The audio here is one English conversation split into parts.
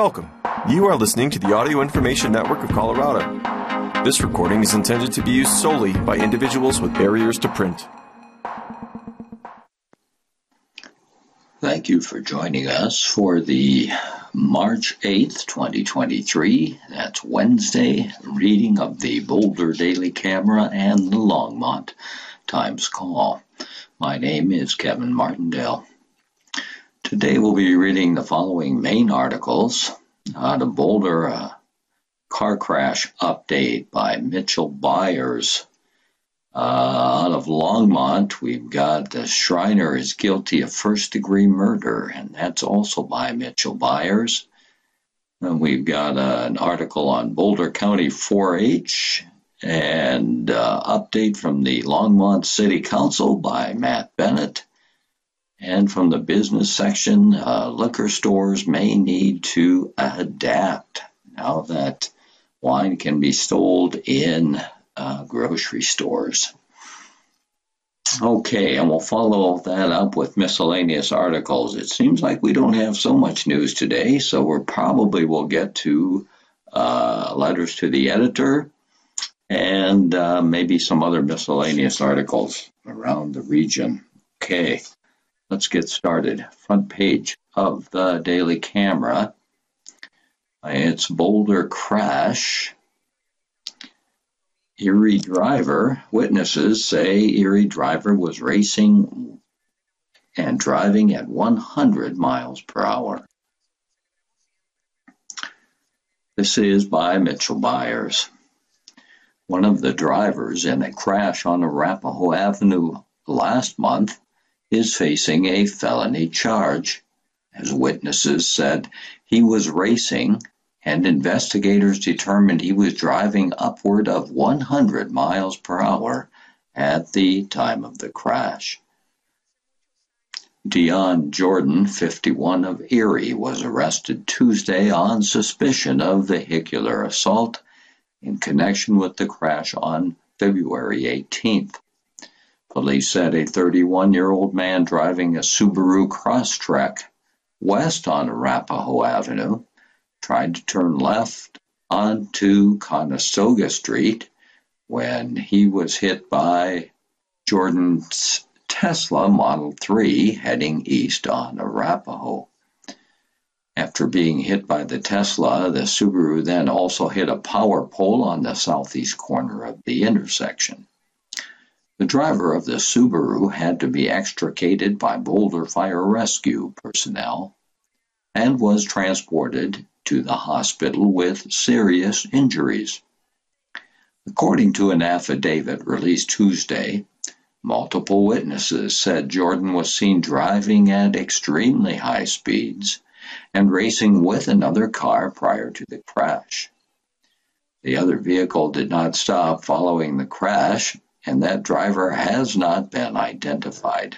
Welcome. You are listening to the Audio Information Network of Colorado. This recording is intended to be used solely by individuals with barriers to print. Thank you for joining us for the March 8th, 2023, that's Wednesday, reading of the Boulder Daily Camera and the Longmont Times Call. My name is Kevin Martindale. Today we'll be reading the following main articles. The Boulder car crash update by Mitchell Byers. Out of Longmont, we've got the Schreiner is guilty of first-degree murder, and that's also by Mitchell Byers. And we've got an article on Boulder County 4-H and update from the Longmont City Council by Matt Bennett. And from the business section, liquor stores may need to adapt now that wine can be sold in grocery stores. Okay, and we'll follow that up with miscellaneous articles. It seems like we don't have so much news today, so we're probably will get to letters to the editor and maybe some other miscellaneous articles around the region. Okay, let's get started. Front page of the Daily Camera. It's Boulder crash. Erie driver, witnesses say Erie driver was racing and driving at 100 miles per hour. This is by Mitchell Byers. One of the drivers in a crash on Arapahoe Avenue last month is facing a felony charge. As witnesses said, he was racing and investigators determined he was driving upward of 100 miles per hour at the time of the crash. Dion Jordan, 51, of Erie, was arrested Tuesday on suspicion of vehicular assault in connection with the crash on February 18th. Police said a 31-year-old man driving a Subaru Crosstrek west on Arapahoe Avenue tried to turn left onto Conestoga Street when he was hit by Jordan's Tesla Model 3 heading east on Arapahoe. After being hit by the Tesla, the Subaru then also hit a power pole on the southeast corner of the intersection. The driver of the Subaru had to be extricated by Boulder Fire Rescue personnel and was transported to the hospital with serious injuries. According to an affidavit released Tuesday, multiple witnesses said Jordan was seen driving at extremely high speeds and racing with another car prior to the crash. The other vehicle did not stop following the crash, and that driver has not been identified.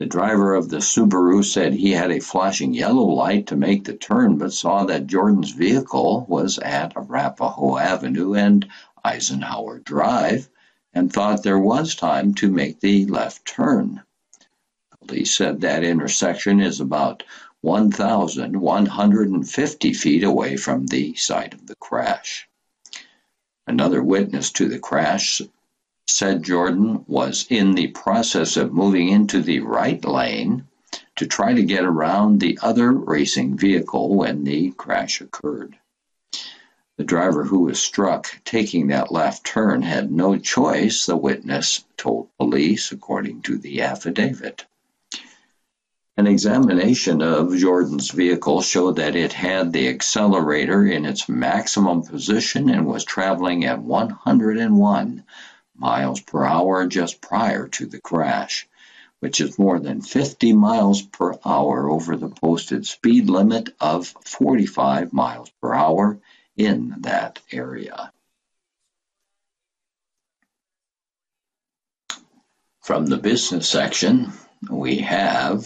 The driver of the Subaru said he had a flashing yellow light to make the turn, but saw that Jordan's vehicle was at Arapahoe Avenue and Eisenhower Drive and thought there was time to make the left turn. Police said that intersection is about 1,150 feet away from the site of the crash. Another witness to the crash said Jordan was in the process of moving into the right lane to try to get around the other racing vehicle when the crash occurred. The driver who was struck taking that left turn had no choice, the witness told police, according to the affidavit. An examination of Jordan's vehicle showed that it had the accelerator in its maximum position and was traveling at 101 miles per hour just prior to the crash, which is more than 50 miles per hour over the posted speed limit of 45 miles per hour in that area. From the business section, we have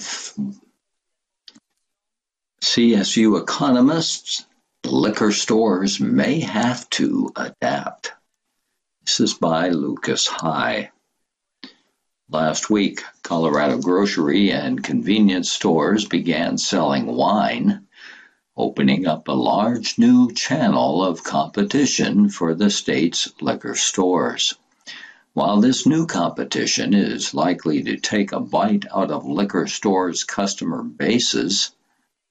CSU economists, liquor stores may have to adapt. This is by Lucas High. Last week, Colorado grocery and convenience stores began selling wine opening up a large new channel of competition for the state's liquor stores. While this new competition is likely to take a bite out of liquor stores' customer bases,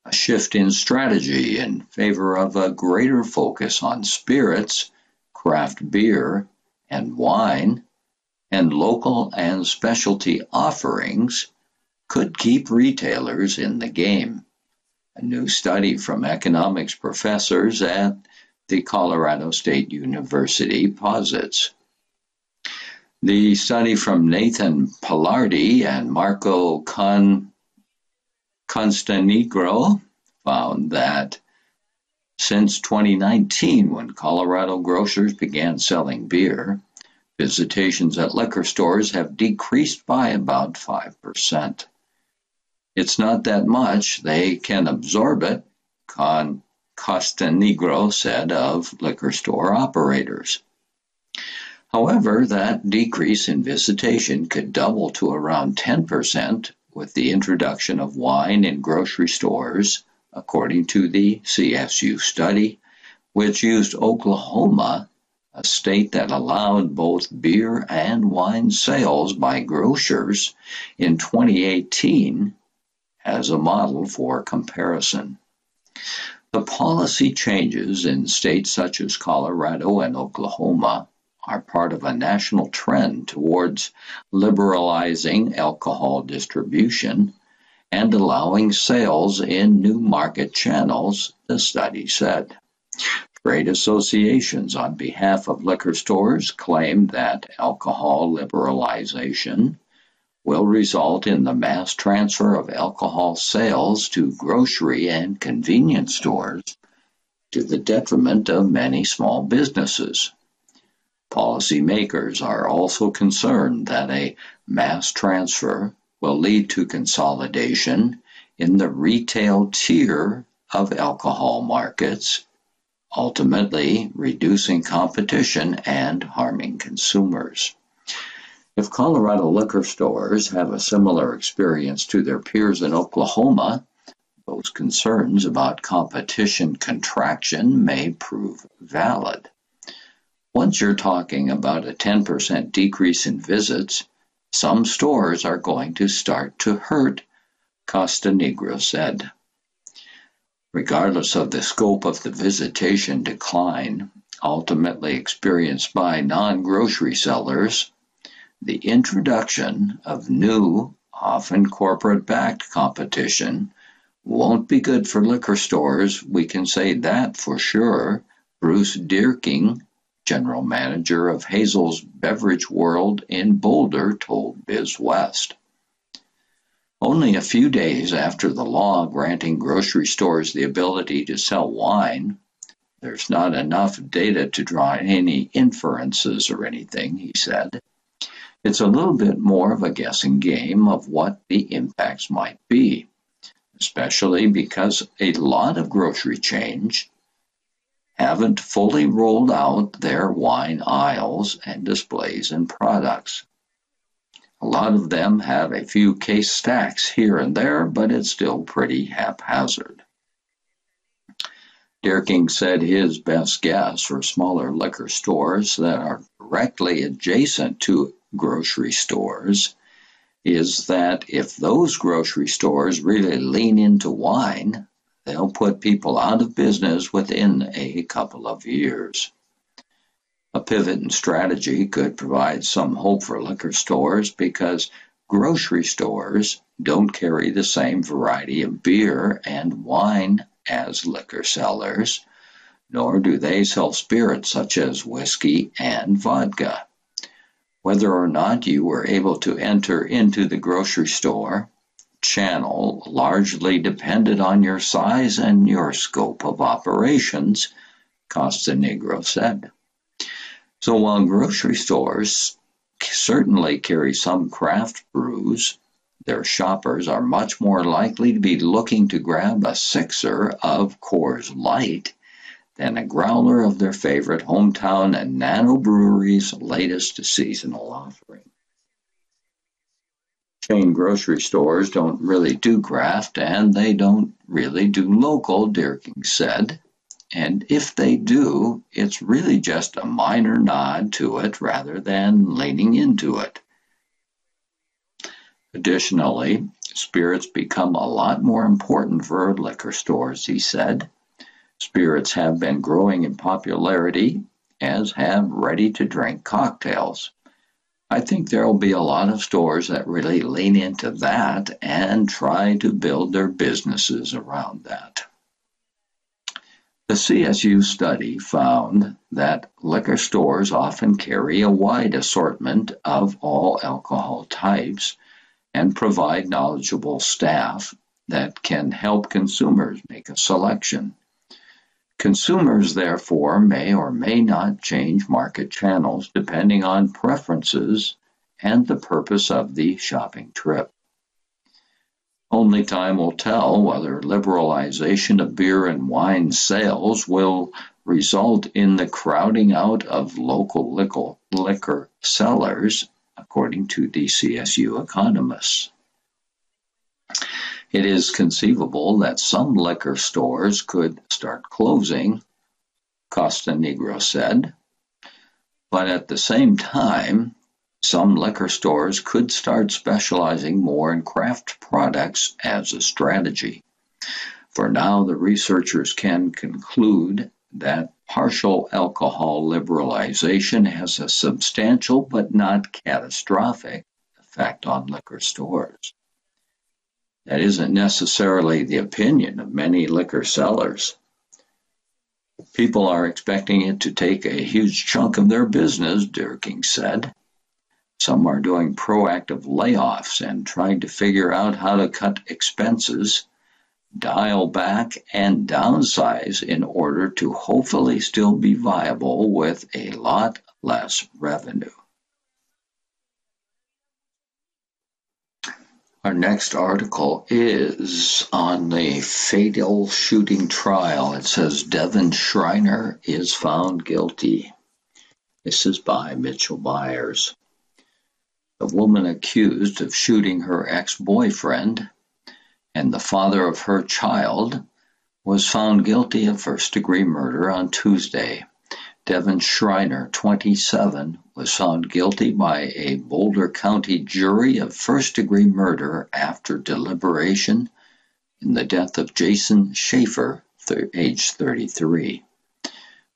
a shift in strategy in favor of a greater focus on spirits, craft beer, and wine, and local and specialty offerings could keep retailers in the game. A new study from economics professors at the Colorado State University posits. The study from Nathan Pilardi and Marco Costanigro found that since 2019, when Colorado grocers began selling beer, visitations at liquor stores have decreased by about 5%. It's not that much. They can absorb it, Costanigro said of liquor store operators. However, that decrease in visitation could double to around 10% with the introduction of wine in grocery stores, according to the CSU study, which used Oklahoma, a state that allowed both beer and wine sales by grocers in 2018 as a model for comparison. The policy changes in states such as Colorado and Oklahoma are part of a national trend towards liberalizing alcohol distribution and allowing sales in new market channels, the study said. Trade associations on behalf of liquor stores claim that alcohol liberalization will result in the mass transfer of alcohol sales to grocery and convenience stores to the detriment of many small businesses. Policymakers are also concerned that a mass transfer will lead to consolidation in the retail tier of alcohol markets, ultimately reducing competition and harming consumers. If Colorado liquor stores have a similar experience to their peers in Oklahoma, those concerns about competition contraction may prove valid. Once you're talking about a 10% decrease in visits, some stores are going to start to hurt, Costanigro said. Regardless of the scope of the visitation decline, ultimately experienced by non-grocery sellers, the introduction of new, often corporate-backed competition won't be good for liquor stores, we can say that for sure, Bruce Dierking, general manager of Hazel's Beverage World in Boulder, told Biz West. Only a few days after the law granting grocery stores the ability to sell wine, there's not enough data to draw any inferences or anything, he said. It's a little bit more of a guessing game of what the impacts might be, especially because a lot of grocery chains haven't fully rolled out their wine aisles and displays and products. A lot of them have a few case stacks here and there, but it's still pretty haphazard. Dierking said his best guess for smaller liquor stores that are directly adjacent to grocery stores is that if those grocery stores really lean into wine, they'll put people out of business within a couple of years. A pivot in strategy could provide some hope for liquor stores because grocery stores don't carry the same variety of beer and wine as liquor sellers, nor do they sell spirits such as whiskey and vodka. Whether or not you were able to enter into the grocery store channel largely depended on your size and your scope of operations, Costanigro said. So while grocery stores certainly carry some craft brews, their shoppers are much more likely to be looking to grab a sixer of Coors Light than a growler of their favorite hometown and nano brewery's latest seasonal offering. chain grocery stores don't really do graft, and they don't really do local, Dierking said. And if they do, it's really just a minor nod to it rather than leaning into it. Additionally, spirits become a lot more important for liquor stores, he said. Spirits have been growing in popularity, as have ready-to-drink cocktails. I think there will be a lot of stores that really lean into that and try to build their businesses around that. The CSU study found that liquor stores often carry a wide assortment of all alcohol types and provide knowledgeable staff that can help consumers make a selection. Consumers, therefore, may or may not change market channels depending on preferences and the purpose of the shopping trip. Only time will tell whether liberalization of beer and wine sales will result in the crowding out of local liquor sellers, according to CSU economists. It is conceivable that some liquor stores could start closing, Costanigro said, but at the same time, some liquor stores could start specializing more in craft products as a strategy. For now, the researchers can conclude that partial alcohol liberalization has a substantial but not catastrophic effect on liquor stores. That isn't necessarily the opinion of many liquor sellers. People are expecting it to take a huge chunk of their business, Dierking said. Some are doing proactive layoffs and trying to figure out how to cut expenses, dial back, and downsize in order to hopefully still be viable with a lot less revenue. Our next article is on the fatal shooting trial. It says Devin Schreiner is found guilty. This is by Mitchell Byers. The woman accused of shooting her ex-boyfriend and the father of her child was found guilty of first-degree murder on Tuesday. Devin Schreiner, 27, was found guilty by a Boulder County jury of first-degree murder after deliberation in the death of Jason Schaefer, age 33.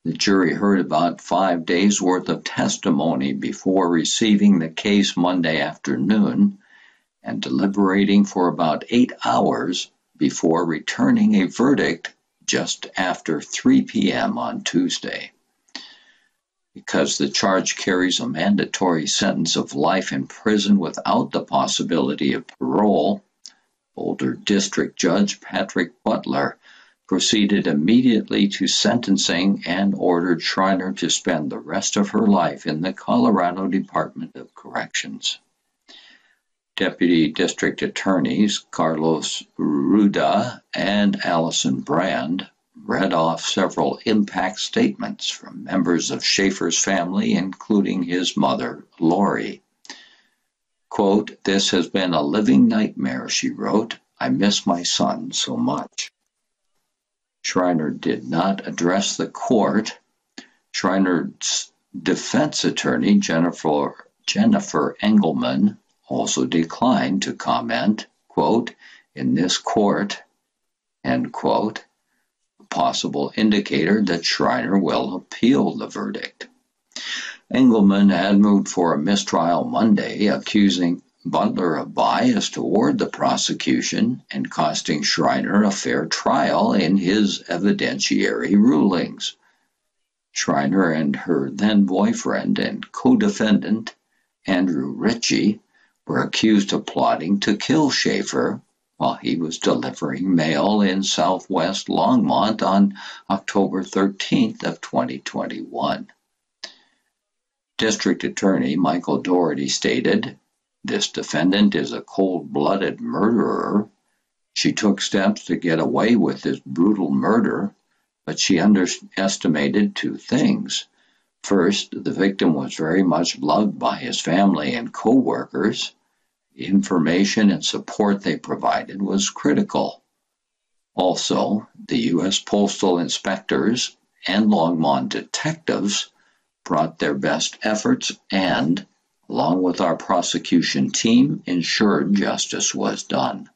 The jury heard about 5 days' worth of testimony before receiving the case Monday afternoon and deliberating for about 8 hours before returning a verdict just after 3 p.m. on Tuesday. Because the charge carries a mandatory sentence of life in prison without the possibility of parole, Boulder District Judge Patrick Butler proceeded immediately to sentencing and ordered Schreiner to spend the rest of her life in the Colorado Department of Corrections. Deputy District Attorneys Carlos Ruda and Allison Brand read off several impact statements from members of Schaefer's family, including his mother, Lori. Quote, "This has been a living nightmare," she wrote. "I miss my son so much." Schreiner did not address the court. Schreiner's defense attorney, Jennifer Engelman, also declined to comment, quote, "In this court," end quote, possible indicator that Schreiner will appeal the verdict. Engelman had moved for a mistrial Monday, accusing Butler of bias toward the prosecution and costing Schreiner a fair trial in his evidentiary rulings. Schreiner and her then-boyfriend and co-defendant, Andrew Ritchie, were accused of plotting to kill Schaefer while he was delivering mail in southwest Longmont on October 13th of 2021. District Attorney Michael Doherty stated, "This defendant is a cold-blooded murderer. She took steps to get away with this brutal murder, but she underestimated two things. First, the victim was very much loved by his family and co-workers. The information and support they provided was critical. Also, the U.S. Postal Inspectors and Longmont detectives brought their best efforts and, along with our prosecution team, ensured justice was done.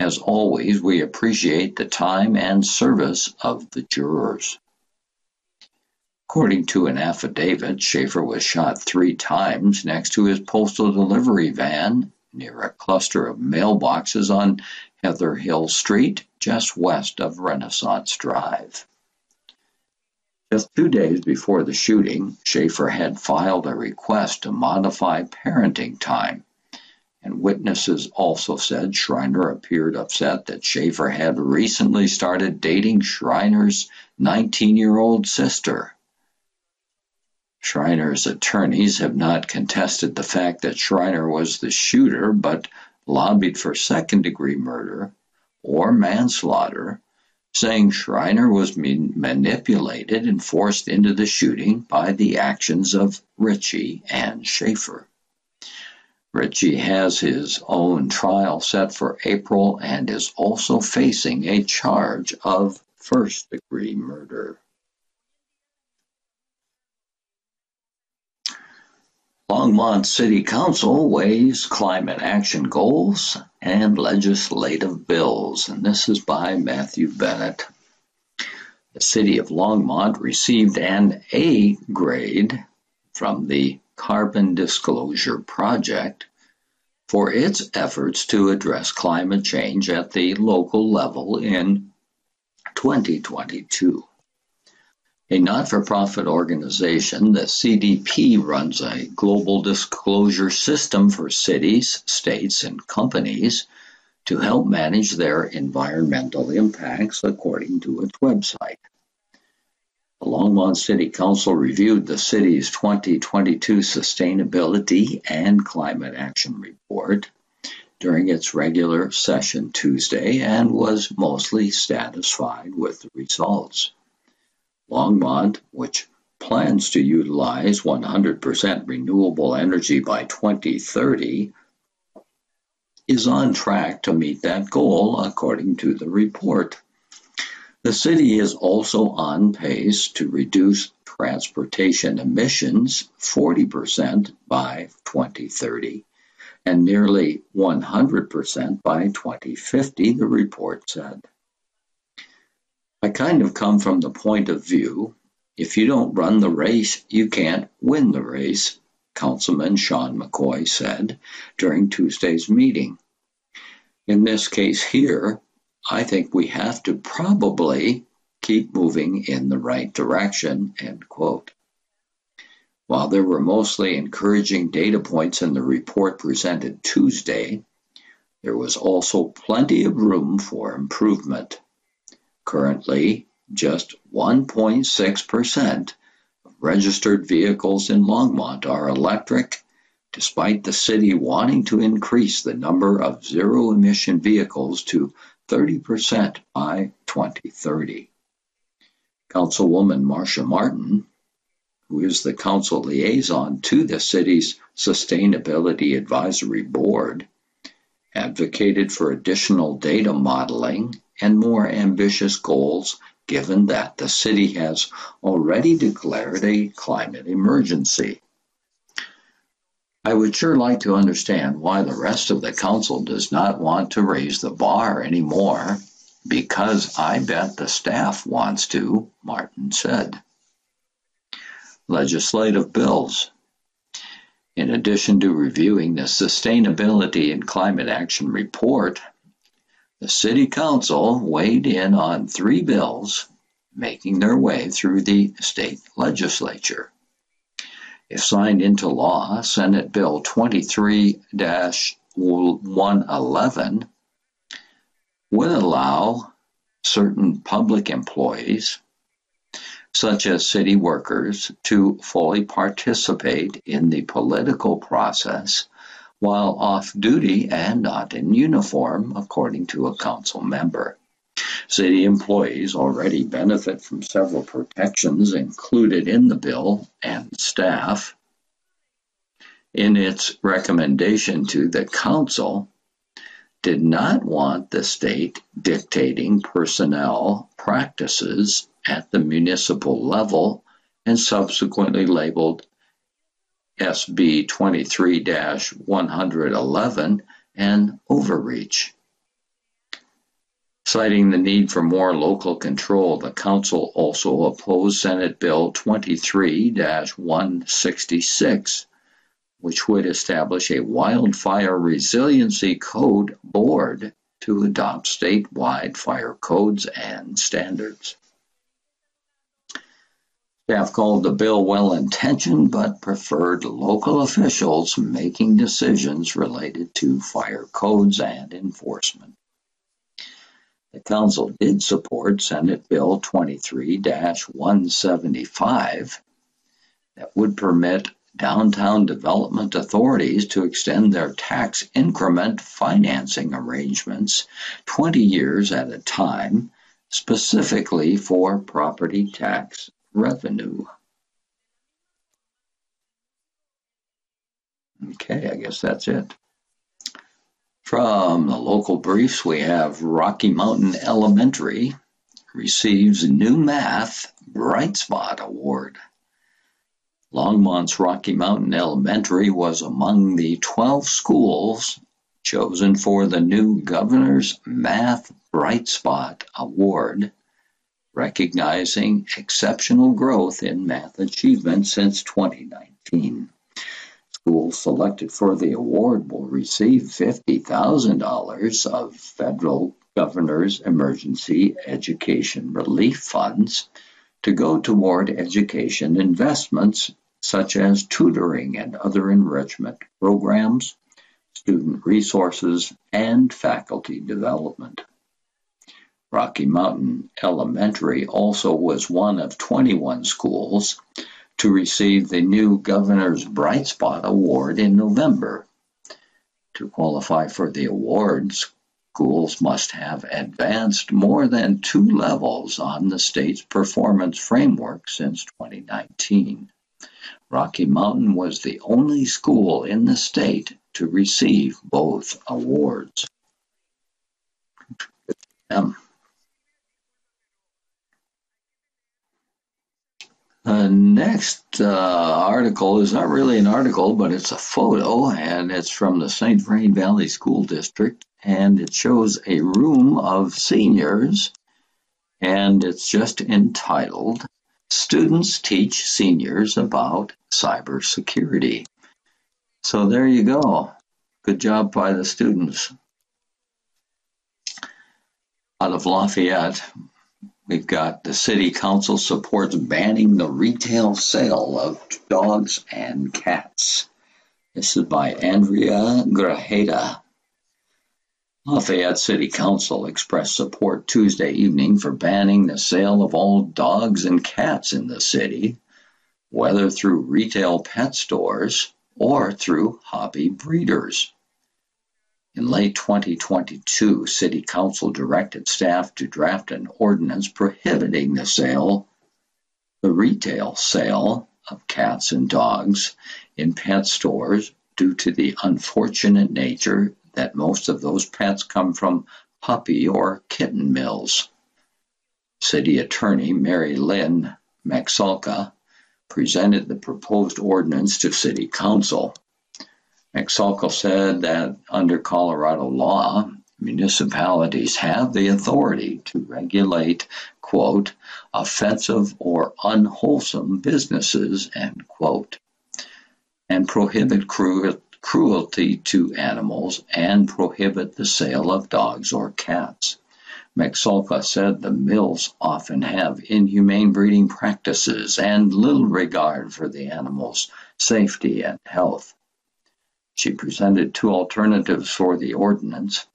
As always, we appreciate the time and service of the jurors. According to an affidavit, Schaefer was shot 3 times next to his postal delivery van near a cluster of mailboxes on Heather Hill Street, just west of Renaissance Drive. Just 2 days before the shooting, Schaefer had filed a request to modify parenting time, and witnesses also said Schreiner appeared upset that Schaefer had recently started dating Schreiner's 19-year-old sister. Schreiner's attorneys have not contested the fact that Schreiner was the shooter, but lobbied for second-degree murder or manslaughter, saying Schreiner was manipulated and forced into the shooting by the actions of Ritchie and Schaefer. Ritchie has his own trial set for April and is also facing a charge of first-degree murder. Longmont City Council weighs climate action goals and legislative bills, and this is by Matthew Bennett. The City of Longmont received an A grade from the Carbon Disclosure Project for its efforts to address climate change at the local level in 2022. A not-for-profit organization, the CDP, runs a global disclosure system for cities, states, and companies to help manage their environmental impacts, according to its website. The Longmont City Council reviewed the city's 2022 Sustainability and Climate Action Report during its regular session Tuesday and was mostly satisfied with the results. Longmont, which plans to utilize 100% renewable energy by 2030, is on track to meet that goal, according to the report. The city is also on pace to reduce transportation emissions 40% by 2030 and nearly 100% by 2050, the report said. I kind of come from the point of view, if you don't run the race, you can't win the race, Councilman Sean McCoy said during Tuesday's meeting. In this case here, I think we have to probably keep moving in the right direction, end quote. While there were mostly encouraging data points in the report presented Tuesday, there was also plenty of room for improvement. Currently, just 1.6% of registered vehicles in Longmont are electric, despite the city wanting to increase the number of zero-emission vehicles to 30% by 2030. Councilwoman Marcia Martin, who is the council liaison to the city's Sustainability Advisory Board, advocated for additional data modeling and more ambitious goals, given that the city has already declared a climate emergency. I would sure like to understand why the rest of the council does not want to raise the bar anymore, because I bet the staff wants to, Martin said. Legislative bills. In addition to reviewing the Sustainability and Climate Action Report, the City Council weighed in on 3 bills making their way through the state legislature. If signed into law, Senate Bill 23-111 would allow certain public employees, such as city workers, to fully participate in the political process while off-duty and not in uniform, according to a council member. City employees already benefit from several protections included in the bill and staff. in its recommendation to the council, did not want the state dictating personnel practices at the municipal level, and subsequently labeled SB 23-111 an overreach. Citing the need for more local control, the council also opposed Senate Bill 23-166, which would establish a Wildfire Resiliency Code Board to adopt statewide fire codes and standards. Staff called the bill well-intentioned, but preferred local officials making decisions related to fire codes and enforcement. The council did support Senate Bill 23-175 that would permit downtown development authorities to extend their tax increment financing arrangements 20 years at a time, specifically for property tax revenue. Okay, I guess that's it. From the local briefs, we have Rocky Mountain Elementary receives New Math Bright Spot Award. Longmont's Rocky Mountain Elementary was among the 12 schools chosen for the new Governor's Math Bright Spot Award, recognizing exceptional growth in math achievement since 2019. Schools selected for the award will receive $50,000 of federal governor's emergency education relief funds to go toward education investments such as tutoring and other enrichment programs, student resources, and faculty development. Rocky Mountain Elementary also was one of 21 schools to receive the new Governor's Bright Spot Award in November. To qualify for the award, schools must have advanced more than 2 levels on the state's performance framework since 2019. Rocky Mountain was the only school in the state to receive both awards. The next article is not really an article, but it's a photo, and it's from the St. Vrain Valley School District, and it shows a room of seniors, and it's just entitled, Students Teach Seniors About Cybersecurity. So there you go. Good job by the students. Out of Lafayette, we've got the city council supports banning the retail sale of dogs and cats. This is by Andrea Grajeda. Lafayette City Council expressed support Tuesday evening for banning the sale of all dogs and cats in the city, whether through retail pet stores or through hobby breeders. In late 2022, City Council directed staff to draft an ordinance prohibiting the retail sale of cats and dogs in pet stores due to the unfortunate nature that most of those pets come from puppy or kitten mills. City Attorney Mary Lynn Maxalka presented the proposed ordinance to City Council. Maxalka said that under Colorado law, municipalities have the authority to regulate, quote, offensive or unwholesome businesses, end quote, and prohibit cruelty to animals and prohibit the sale of dogs or cats. Maxalka said the mills often have inhumane breeding practices and little regard for the animals' safety and health. She presented 2 alternatives for the ordinance,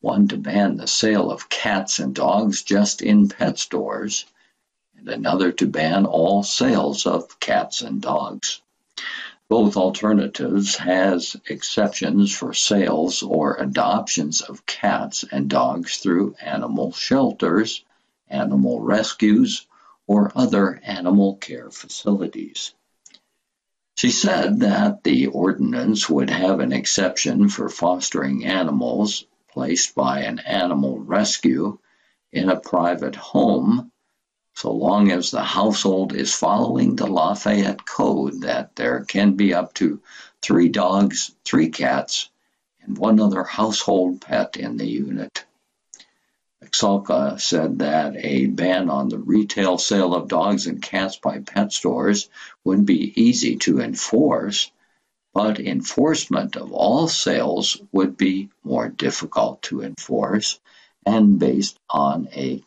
one to ban the sale of cats and dogs just in pet stores, and another to ban all sales of cats and dogs. Both alternatives has exceptions for sales or adoptions of cats and dogs through animal shelters, animal rescues, or other animal care facilities. She said that the ordinance would have an exception for fostering animals placed by an animal rescue in a private home, so long as the household is following the Lafayette Code that there can be up to 3 dogs, 3 cats, and 1 other household pet in the unit. Maxalka said that a ban on the retail sale of dogs and cats by pet stores would be easy to enforce, but enforcement of all sales would be more difficult to enforce and based on a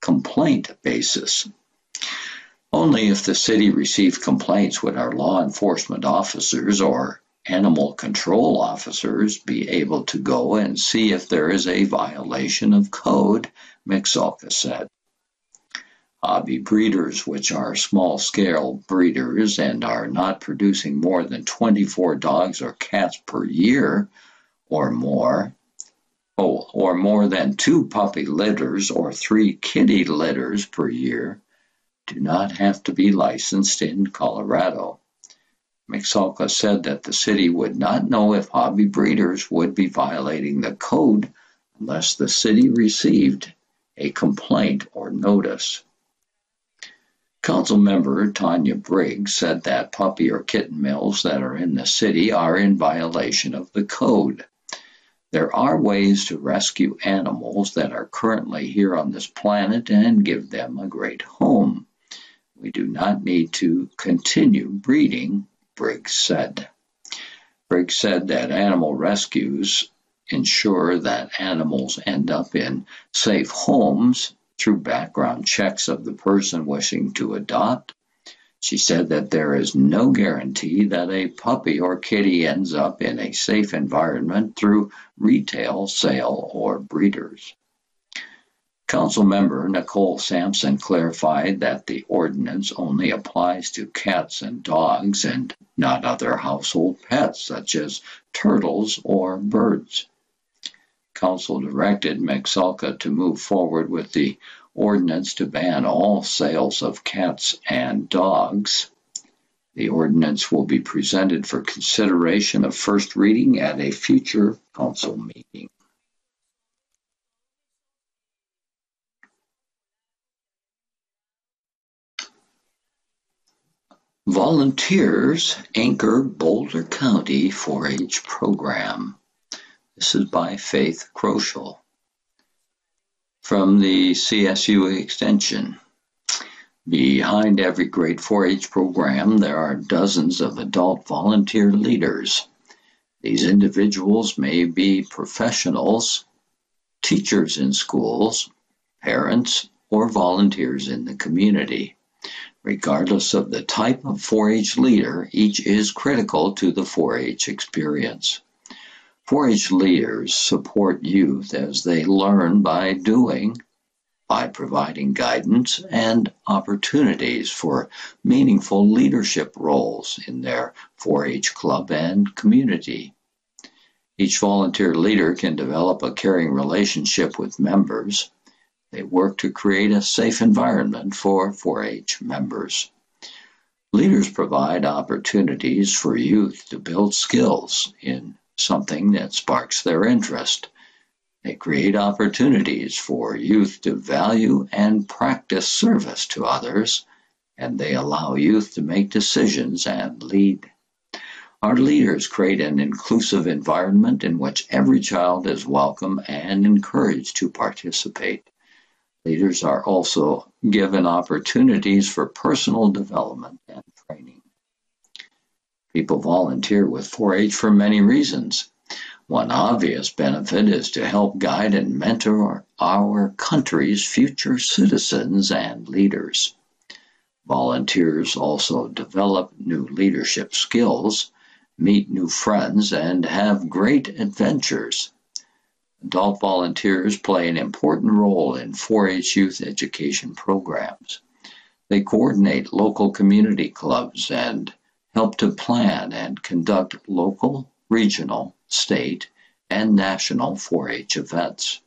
complaint basis. Only if the city received complaints would our law enforcement officers or animal control officers be able to go and see if there is a violation of code, Maxalka said. Hobby breeders, which are small-scale breeders and are not producing more than 24 dogs or cats per year or more, or more than 2 puppy litters or 3 kitty litters per year, do not have to be licensed in Colorado. Maxalka said that the city would not know if hobby breeders would be violating the code unless the city received a complaint or notice. Council member Tanya Briggs said that puppy or kitten mills that are in the city are in violation of the code. There are ways to rescue animals that are currently here on this planet and give them a great home. We do not need to continue breeding, Briggs said. Briggs said that animal rescues ensure that animals end up in safe homes through background checks of the person wishing to adopt. She said that there is no guarantee that a puppy or kitty ends up in a safe environment through retail, sale, or breeders. Council member Nicole Sampson clarified that the ordinance only applies to cats and dogs and not other household pets such as turtles or birds. Council directed Maxalka to move forward with the ordinance to ban all sales of cats and dogs. The ordinance will be presented for consideration of first reading at a future council meeting. Volunteers anchor Boulder County 4-H program. This is by Faith Kroeschel. From the CSU Extension. Behind every great 4-H program, there are dozens of adult volunteer leaders. These individuals may be professionals, teachers in schools, parents, or volunteers in the community. Regardless of the type of 4-H leader, each is critical to the 4-H experience. 4-H leaders support youth as they learn by doing, by providing guidance and opportunities for meaningful leadership roles in their 4-H club and community. Each volunteer leader can develop a caring relationship with members. They work to create a safe environment for 4-H members. Leaders provide opportunities for youth to build skills in something that sparks their interest. They create opportunities for youth to value and practice service to others, and they allow youth to make decisions and lead. Our leaders create an inclusive environment in which every child is welcome and encouraged to participate. Leaders are also given opportunities for personal development and training. People volunteer with 4-H for many reasons. One obvious benefit is to help guide and mentor our country's future citizens and leaders. Volunteers also develop new leadership skills, meet new friends, and have great adventures. Adult volunteers play an important role in 4-H youth education programs. They coordinate local community clubs and help to plan and conduct local, regional, state, and national 4-H events.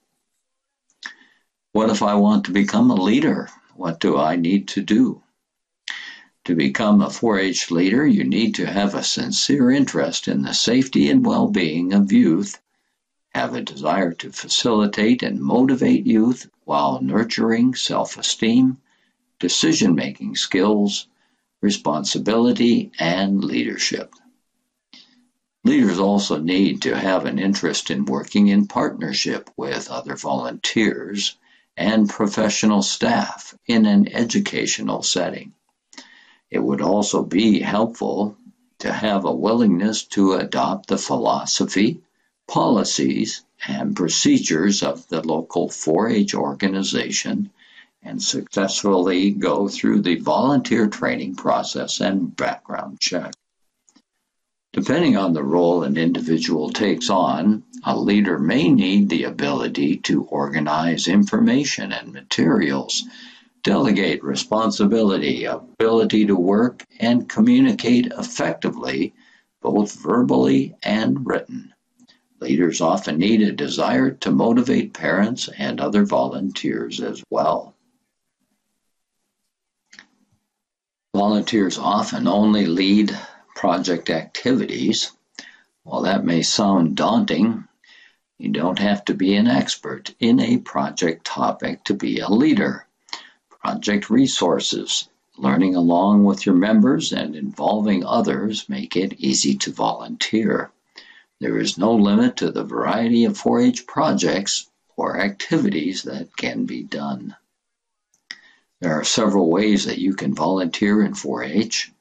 What if I want to become a leader? What do I need to do? To become a 4-H leader, you need to have a sincere interest in the safety and well-being of youth, have a desire to facilitate and motivate youth while nurturing self-esteem, decision-making skills, responsibility, and leadership. Leaders also need to have an interest in working in partnership with other volunteers and professional staff in an educational setting. It would also be helpful to have a willingness to adopt the philosophy, policies, and procedures of the local 4-H organization and successfully go through the volunteer training process and background check. Depending on the role an individual takes on, a leader may need the ability to organize information and materials, delegate responsibility, ability to work, and communicate effectively, both verbally and written. Leaders often need a desire to motivate parents and other volunteers as well. Volunteers often only lead project activities. While that may sound daunting, you don't have to be an expert in a project topic to be a leader. Project resources, learning along with your members and involving others make it easy to volunteer. There is no limit to the variety of 4-H projects or activities that can be done. There are several ways that you can volunteer in 4-H.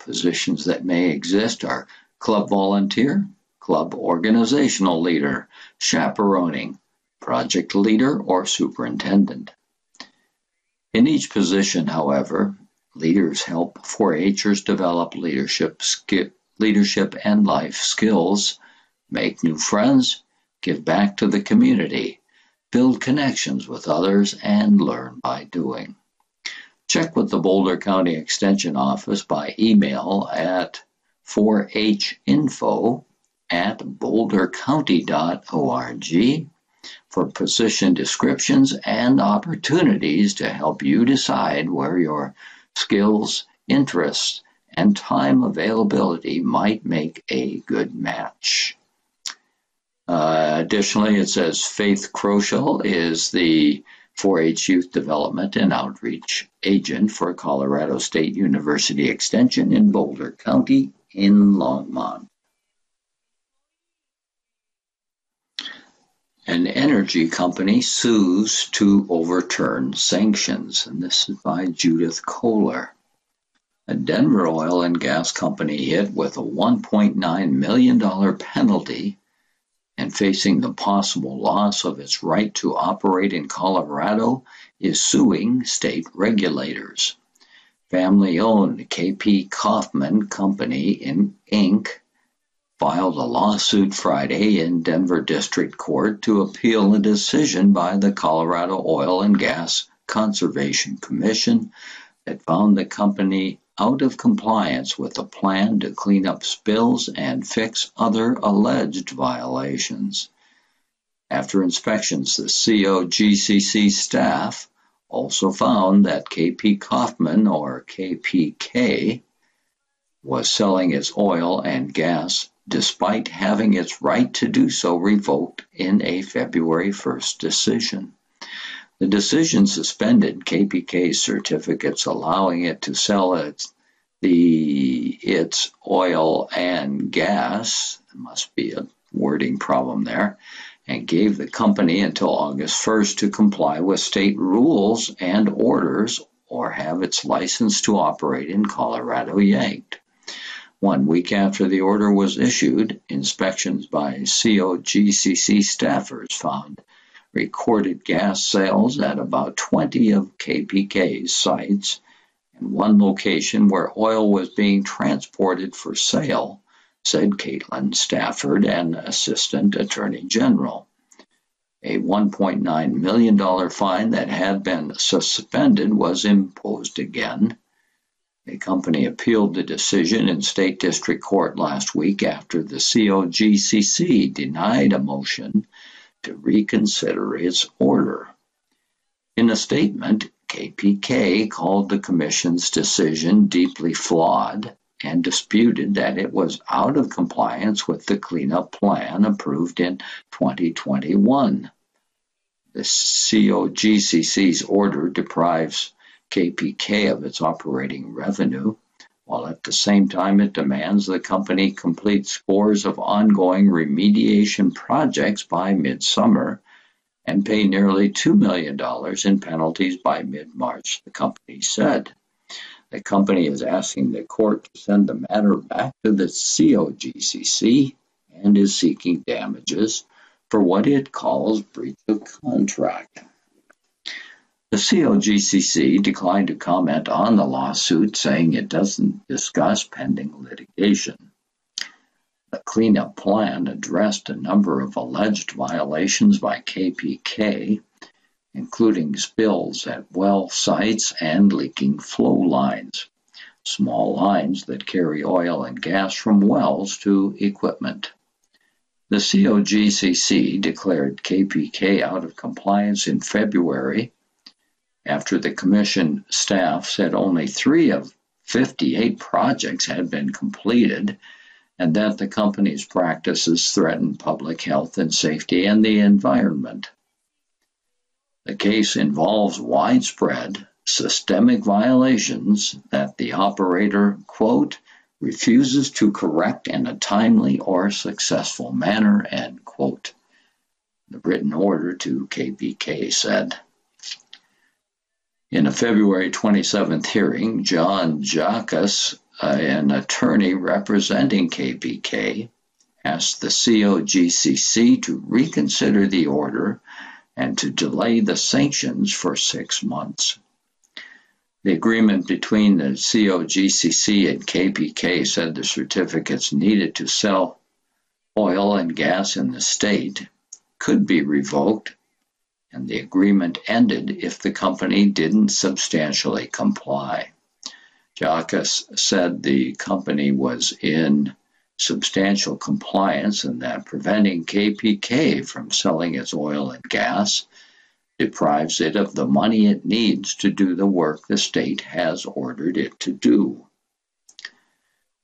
Positions that may exist are club volunteer, club organizational leader, chaperoning, project leader, or superintendent. In each position, however, leaders help 4-Hers develop leadership and life skills, make new friends, give back to the community, build connections with others, and learn by doing. Check with the Boulder County Extension Office by email at 4hinfo@bouldercounty.org for position descriptions and opportunities to help you decide where your skills, interests, and time availability might make a good match. Additionally, it says Faith Kroeschel is the 4-H Youth Development and Outreach Agent for Colorado State University Extension in Boulder County in Longmont. An energy company sues to overturn sanctions, and this is by Judith Kohler. A Denver oil and gas company hit with a $1.9 million penalty and facing the possible loss of its right to operate in Colorado, is suing state regulators. Family-owned KP Kaufman Company Inc. filed a lawsuit Friday in Denver District Court to appeal a decision by the Colorado Oil and Gas Conservation Commission that found the company out of compliance with a plan to clean up spills and fix other alleged violations. After inspections, the COGCC staff also found that KP Kaufman, or KPK, was selling its oil and gas despite having its right to do so revoked in a February 1st decision. The decision suspended KPK's certificates, allowing it to sell its oil and gas, there must be a wording problem there, and gave the company until August 1st to comply with state rules and orders or have its license to operate in Colorado yanked. 1 week after the order was issued, inspections by COGCC staffers found recorded gas sales at about 20 of KPK's sites and one location where oil was being transported for sale, said Caitlin Stafford, an assistant attorney general. A $1.9 million fine that had been suspended was imposed again. The company appealed the decision in state district court last week after the COGCC denied a motion to reconsider its order. In a statement, KPK called the commission's decision deeply flawed and disputed that it was out of compliance with the cleanup plan approved in 2021. The COGCC's order deprives KPK of its operating revenue, while at the same time it demands the company complete scores of ongoing remediation projects by midsummer and pay nearly $2 million in penalties by mid-March, the company said. The company is asking the court to send the matter back to the COGCC and is seeking damages for what it calls breach of contract. The COGCC declined to comment on the lawsuit, saying it doesn't discuss pending litigation. The cleanup plan addressed a number of alleged violations by KPK, including spills at well sites and leaking flow lines, small lines that carry oil and gas from wells to equipment. The COGCC declared KPK out of compliance in February after the commission staff said only 3 of 58 projects had been completed and that the company's practices threatened public health and safety and the environment. The case involves widespread systemic violations that the operator, quote, refuses to correct in a timely or successful manner, end quote. The written order to KPK said. In a February 27th hearing, John Jackas, an attorney representing KPK, asked the COGCC to reconsider the order and to delay the sanctions for 6 months. The agreement between the COGCC and KPK said the certificates needed to sell oil and gas in the state could be revoked, and the agreement ended if the company didn't substantially comply. Jackas said the company was in substantial compliance and that preventing KPK from selling its oil and gas deprives it of the money it needs to do the work the state has ordered it to do.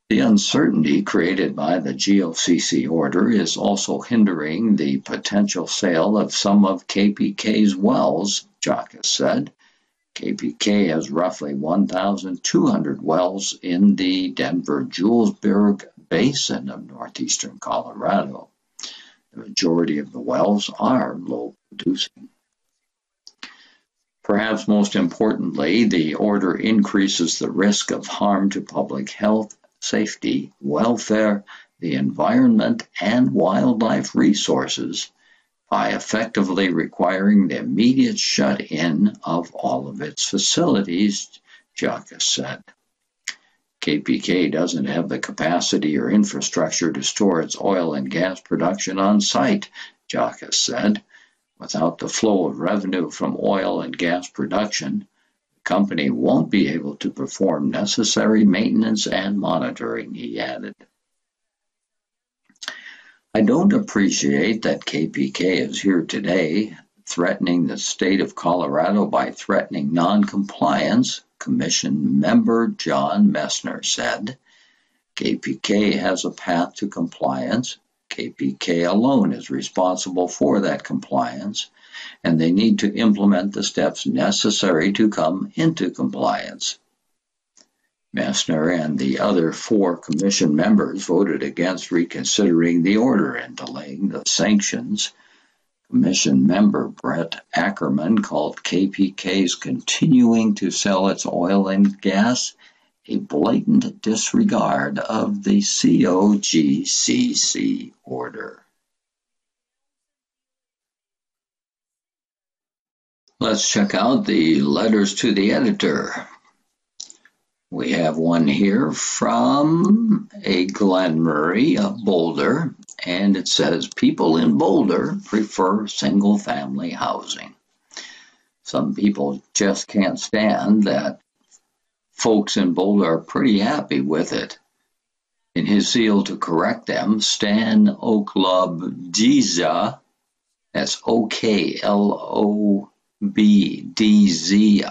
The uncertainty created by the GOCC order is also hindering the potential sale of some of KPK's wells, Jackas said. KPK has roughly 1,200 wells in the Denver-Julesburg Basin of northeastern Colorado. The majority of the wells are low-producing. Perhaps most importantly, the order increases the risk of harm to public health, safety, welfare, the environment, and wildlife resources by effectively requiring the immediate shut-in of all of its facilities, Jackas said. KPK doesn't have the capacity or infrastructure to store its oil and gas production on site, Jackas said. Without the flow of revenue from oil and gas production, the company won't be able to perform necessary maintenance and monitoring, he added. I don't appreciate that KPK is here today, threatening the state of Colorado by threatening noncompliance, Commission member John Messner said. KPK has a path to compliance. KPK alone is responsible for that compliance, and they need to implement the steps necessary to come into compliance. Messner and the other 4 commission members voted against reconsidering the order and delaying the sanctions. Commission member Brett Ackerman called KPK's continuing to sell its oil and gas a blatant disregard of the COGCC order. Let's check out the letters to the editor. We have one here from a Glenn Murray of Boulder, and it says, people in Boulder prefer single-family housing. Some people just can't stand that. Folks in Boulder are pretty happy with it. In his zeal to correct them, Stan O'Klob Deezza, that's O-K-L-O BDZIJA,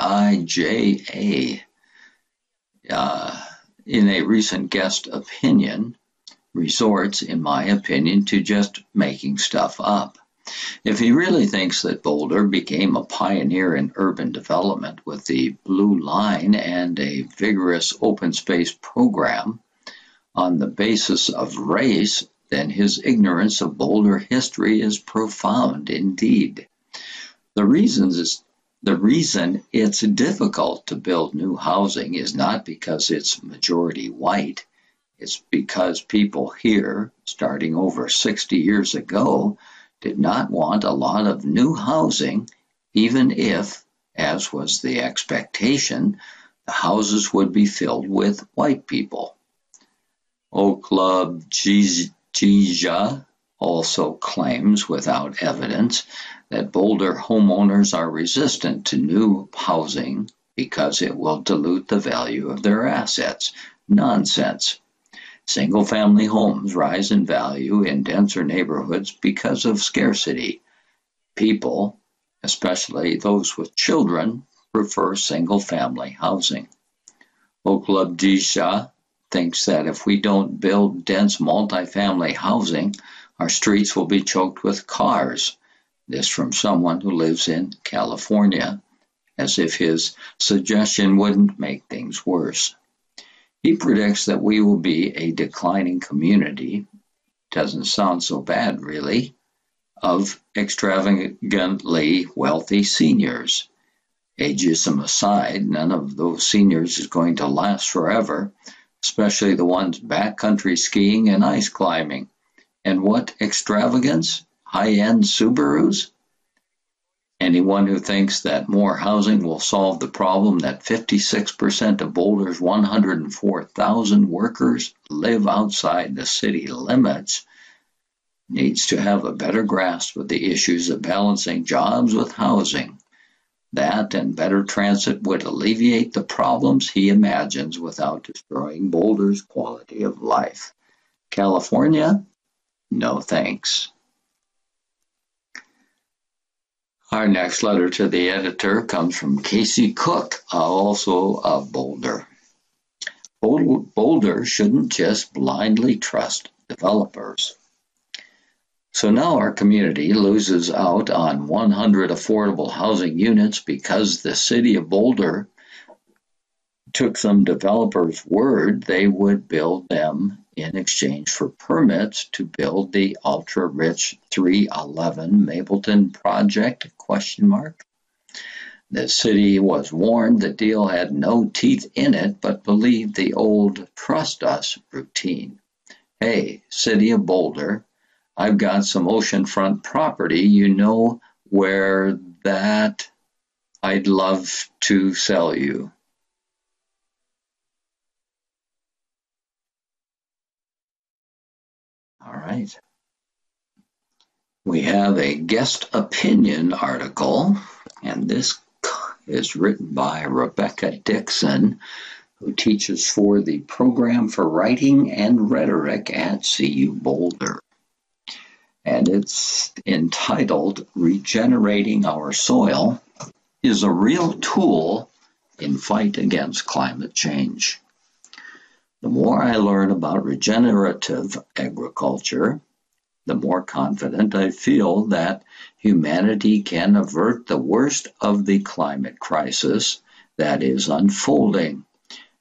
in a recent guest opinion, resorts, in my opinion, to just making stuff up. If he really thinks that Boulder became a pioneer in urban development with the Blue Line and a vigorous open space program on the basis of race, then his ignorance of Boulder history is profound indeed. The reason it's difficult to build new housing is not because it's majority white. It's because people here, starting over 60 years ago, did not want a lot of new housing, even if, as was the expectation, the houses would be filled with white people. O'Klob Deezza also claims, without evidence, that Boulder homeowners are resistant to new housing because it will dilute the value of their assets. Nonsense. Single-family homes rise in value in denser neighborhoods because of scarcity. People, especially those with children, prefer single-family housing. O'Klob Deezza thinks that if we don't build dense multifamily housing, our streets will be choked with cars. This from someone who lives in California, as if his suggestion wouldn't make things worse. He predicts that we will be a declining community, doesn't sound so bad really, of extravagantly wealthy seniors. Ageism aside, none of those seniors is going to last forever, especially the ones backcountry skiing and ice climbing. And what extravagance? High-end Subarus? Anyone who thinks that more housing will solve the problem that 56% of Boulder's 104,000 workers live outside the city limits needs to have a better grasp of the issues of balancing jobs with housing. That and better transit would alleviate the problems he imagines without destroying Boulder's quality of life. California? No thanks. Our next letter to the editor comes from Casey Cook, also of Boulder. Boulder shouldn't just blindly trust developers. So now our community loses out on 100 affordable housing units because the city of Boulder took some developers' word they would build them in exchange for permits to build the ultra-rich 311 Mapleton project, The city was warned the deal had no teeth in it, but believed the old trust us routine. Hey, City of Boulder, I've got some oceanfront property, you know, where that I'd love to sell you. All right. We have a guest opinion article, and this is written by Rebecca Dixon, who teaches for the Program for Writing and Rhetoric at CU Boulder. And it's entitled, Regenerating Our Soil is a Real Tool in Fight Against Climate Change. The more I learn about regenerative agriculture, the more confident I feel that humanity can avert the worst of the climate crisis that is unfolding.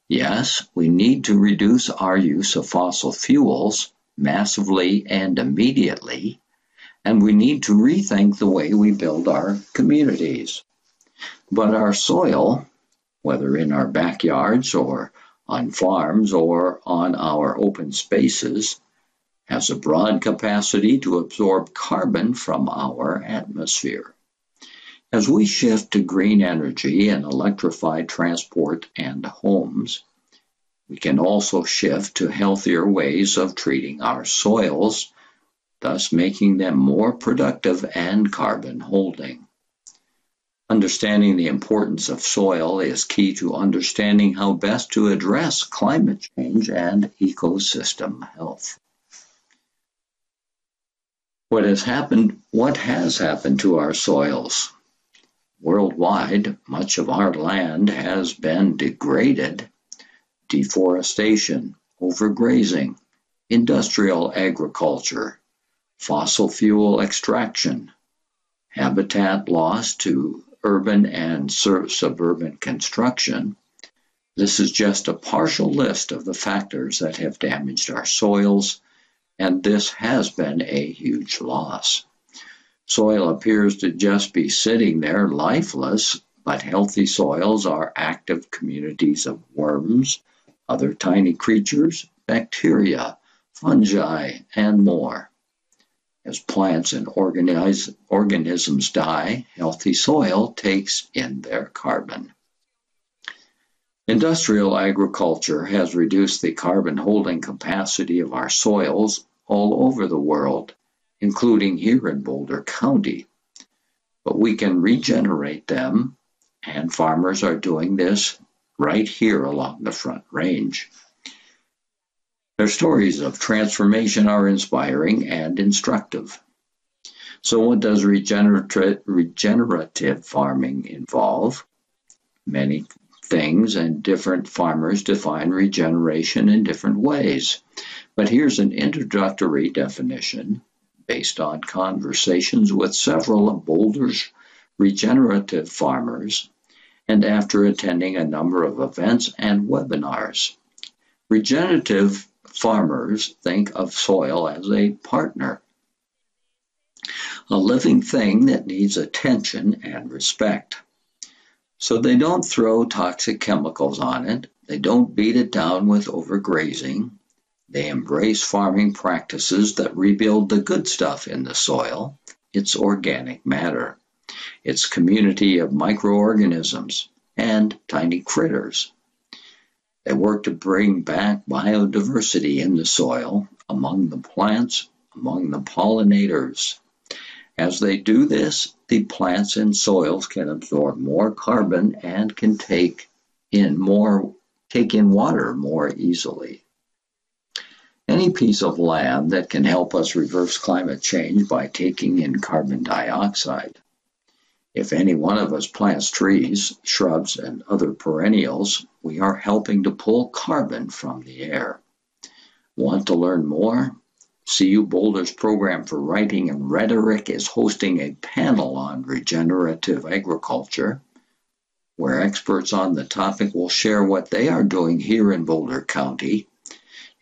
Yes, we need to reduce our use of fossil fuels massively and immediately, and we need to rethink the way we build our communities. But our soil, whether in our backyards or on farms or on our open spaces, has a broad capacity to absorb carbon from our atmosphere. As we shift to green energy and electrify transport and homes, we can also shift to healthier ways of treating our soils, thus making them more productive and carbon holding. Understanding the importance of soil is key to understanding how best to address climate change and ecosystem health. What has happened to our soils? Worldwide, much of our land has been degraded. Deforestation, overgrazing, industrial agriculture, fossil fuel extraction, habitat loss to urban and suburban construction. This is just a partial list of the factors that have damaged our soils, and this has been a huge loss. Soil appears to just be sitting there lifeless, but healthy soils are active communities of worms, other tiny creatures, bacteria, fungi, and more. As plants and organisms die, healthy soil takes in their carbon. Industrial agriculture has reduced the carbon holding capacity of our soils all over the world, including here in Boulder County. But we can regenerate them, and farmers are doing this right here along the Front Range. Their stories of transformation are inspiring and instructive. So what does regenerative farming involve? Many things, and different farmers define regeneration in different ways. But here's an introductory definition based on conversations with several of Boulder's regenerative farmers and after attending a number of events and webinars. Regenerative farmers think of soil as a partner, a living thing that needs attention and respect. So they don't throw toxic chemicals on it, they don't beat it down with overgrazing, they embrace farming practices that rebuild the good stuff in the soil, its organic matter, its community of microorganisms, and tiny critters. They work to bring back biodiversity in the soil, among the plants, among the pollinators. As they do this, the plants and soils can absorb more carbon and can take in water more easily. Any piece of land that can help us reverse climate change by taking in carbon dioxide. If any one of us plants trees, shrubs, and other perennials, we are helping to pull carbon from the air. Want to learn more? CU Boulder's Program for Writing and Rhetoric is hosting a panel on regenerative agriculture, where experts on the topic will share what they are doing here in Boulder County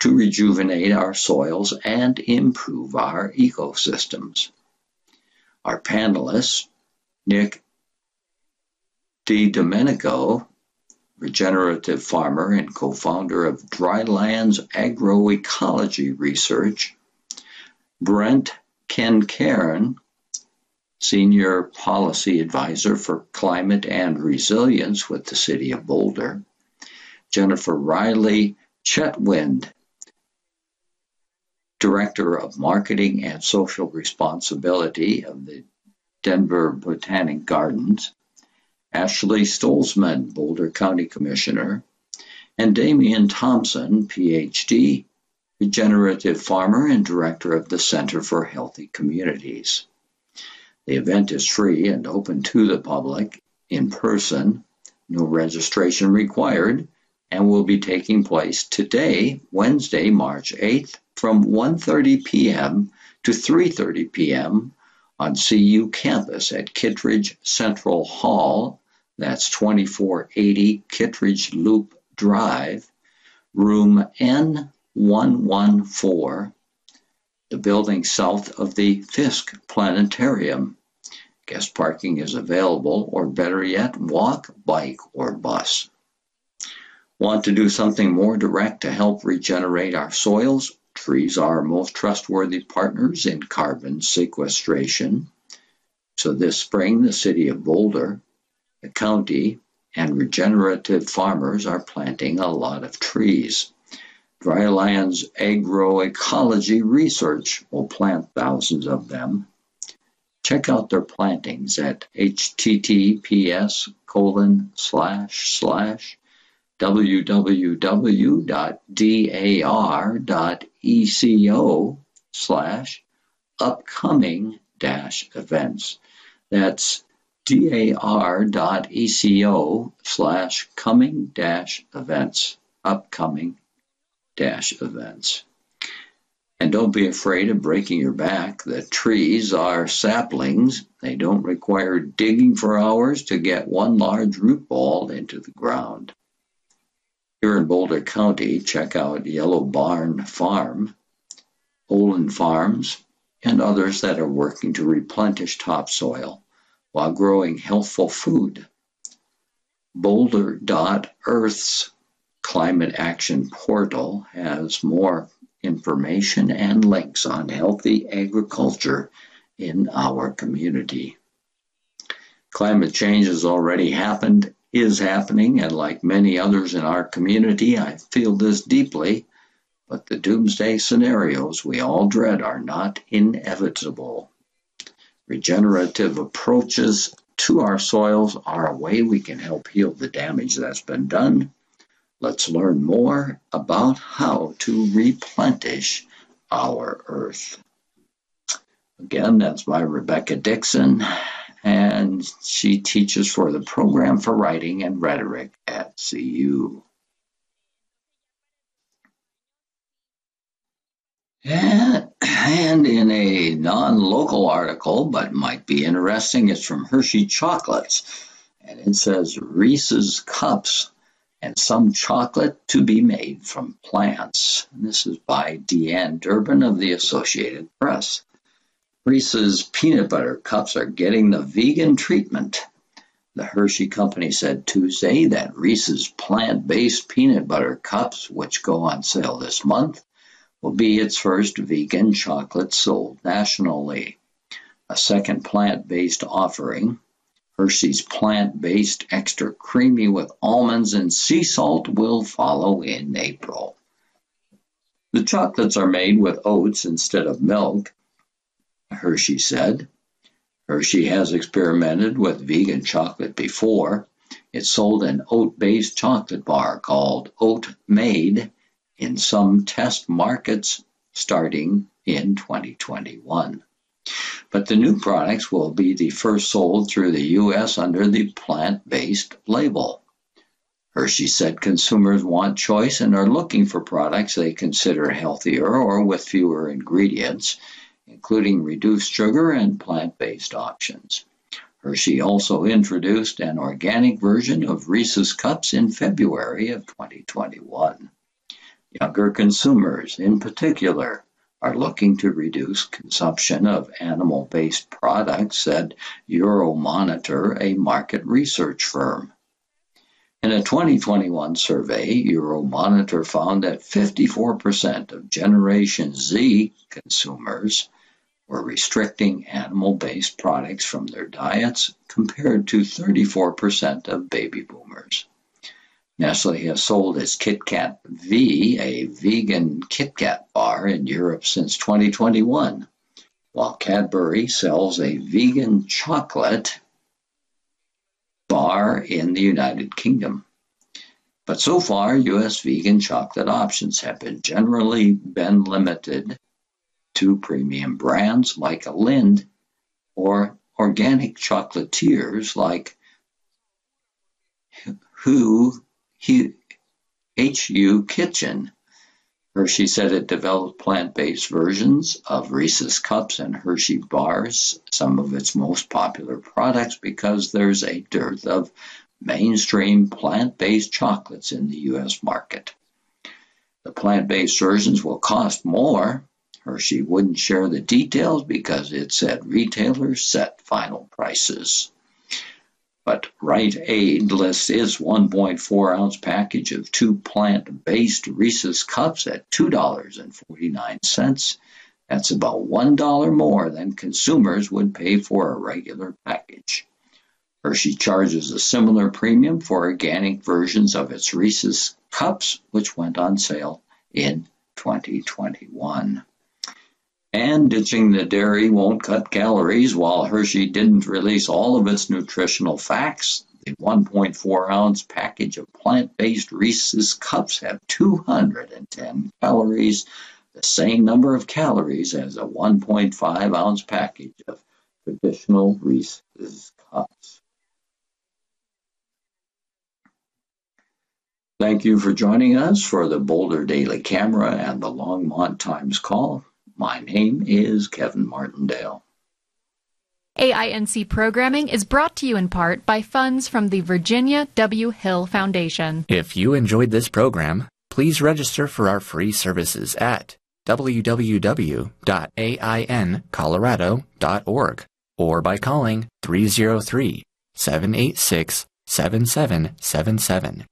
to rejuvenate our soils and improve our ecosystems. Our panelists, Nick DiDomenico, regenerative farmer and co-founder of Drylands Agroecology Research, Brent Kencairn, Senior Policy Advisor for Climate and Resilience with the City of Boulder, Jennifer Riley Chetwynd, Director of Marketing and Social Responsibility of the Denver Botanic Gardens, Ashley Stolzman, Boulder County Commissioner, and Damian Thompson, Ph.D., regenerative farmer and director of the Center for Healthy Communities. The event is free and open to the public in person, no registration required, and will be taking place today, Wednesday, March 8th, from 1:30 p.m. to 3:30 p.m. on CU campus at Kittredge Central Hall, that's 2480 Kittredge Loop Drive, room N114, the building south of the Fisk Planetarium. Guest parking is available, or better yet, walk, bike, or bus. Want to do something more direct to help regenerate our soils? Trees are our most trustworthy partners in carbon sequestration. So this spring, the City of Boulder, the county, and regenerative farmers are planting a lot of trees. Drylands Agroecology Research will plant thousands of them. Check out their plantings at https://www.dar.eco/upcoming-events. That's dar.eco/coming-events, upcoming-events. And don't be afraid of breaking your back. The trees are saplings. They don't require digging for hours to get one large root ball into the ground. Here in Boulder County, check out Yellow Barn Farm, Olin Farms, and others that are working to replenish topsoil while growing healthful food. Boulder.Earth's Climate Action Portal has more information and links on healthy agriculture in our community. Climate change has already happened, is happening, and like many others in our community, I feel this deeply, but the doomsday scenarios we all dread are not inevitable. Regenerative approaches to our soils are a way we can help heal the damage that's been done. Let's learn more about how to replenish our earth. Again, that's by Rebecca Dixon, and she teaches for the Program for Writing and Rhetoric at CU. And in a non-local article, but might be interesting, it's from Hershey Chocolates, and it says Reese's Cups and some chocolate to be made from plants. And this is by Deanne Durbin of the Associated Press. Reese's peanut butter cups are getting the vegan treatment. The Hershey Company said Tuesday that Reese's plant-based peanut butter cups, which go on sale this month, will be its first vegan chocolate sold nationally. A second plant-based offering, Hershey's plant-based extra creamy with almonds and sea salt, will follow in April. The chocolates are made with oats instead of milk, Hershey said. Hershey has experimented with vegan chocolate before. It sold an oat-based chocolate bar called Oat Made in some test markets starting in 2021. But the new products will be the first sold through the U.S. under the plant-based label. Hershey said consumers want choice and are looking for products they consider healthier or with fewer ingredients, including reduced sugar and plant-based options. Hershey also introduced an organic version of Reese's Cups in February of 2021. Younger consumers, in particular, are looking to reduce consumption of animal-based products, said Euromonitor, a market research firm. In a 2021 survey, Euromonitor found that 54% of Generation Z consumers were restricting animal-based products from their diets, compared to 34% of baby boomers. Nestle has sold its Kit Kat V, a vegan Kit Kat bar, in Europe since 2021, while Cadbury sells a vegan chocolate bar in the United Kingdom. But so far, U.S. vegan chocolate options have generally been limited to premium brands like Lind or organic chocolatiers like HU Kitchen. Hershey said it developed plant-based versions of Reese's Cups and Hershey Bars, some of its most popular products, because there's a dearth of mainstream plant-based chocolates in the U.S. market. The plant-based versions will cost more. Hershey wouldn't share the details because it said retailers set final prices. But Rite Aid lists its 1.4-ounce package of two plant-based Reese's Cups at $2.49. That's about $1 more than consumers would pay for a regular package. Hershey charges a similar premium for organic versions of its Reese's Cups, which went on sale in 2021. And ditching the dairy won't cut calories. While Hershey didn't release all of its nutritional facts, the 1.4-ounce package of plant-based Reese's Cups have 210 calories, the same number of calories as a 1.5-ounce package of traditional Reese's Cups. Thank you for joining us for the Boulder Daily Camera and the Longmont Times Call. My name is Kevin Martindale. AINC programming is brought to you in part by funds from the Virginia W. Hill Foundation. If you enjoyed this program, please register for our free services at www.aincolorado.org or by calling 303-786-7777.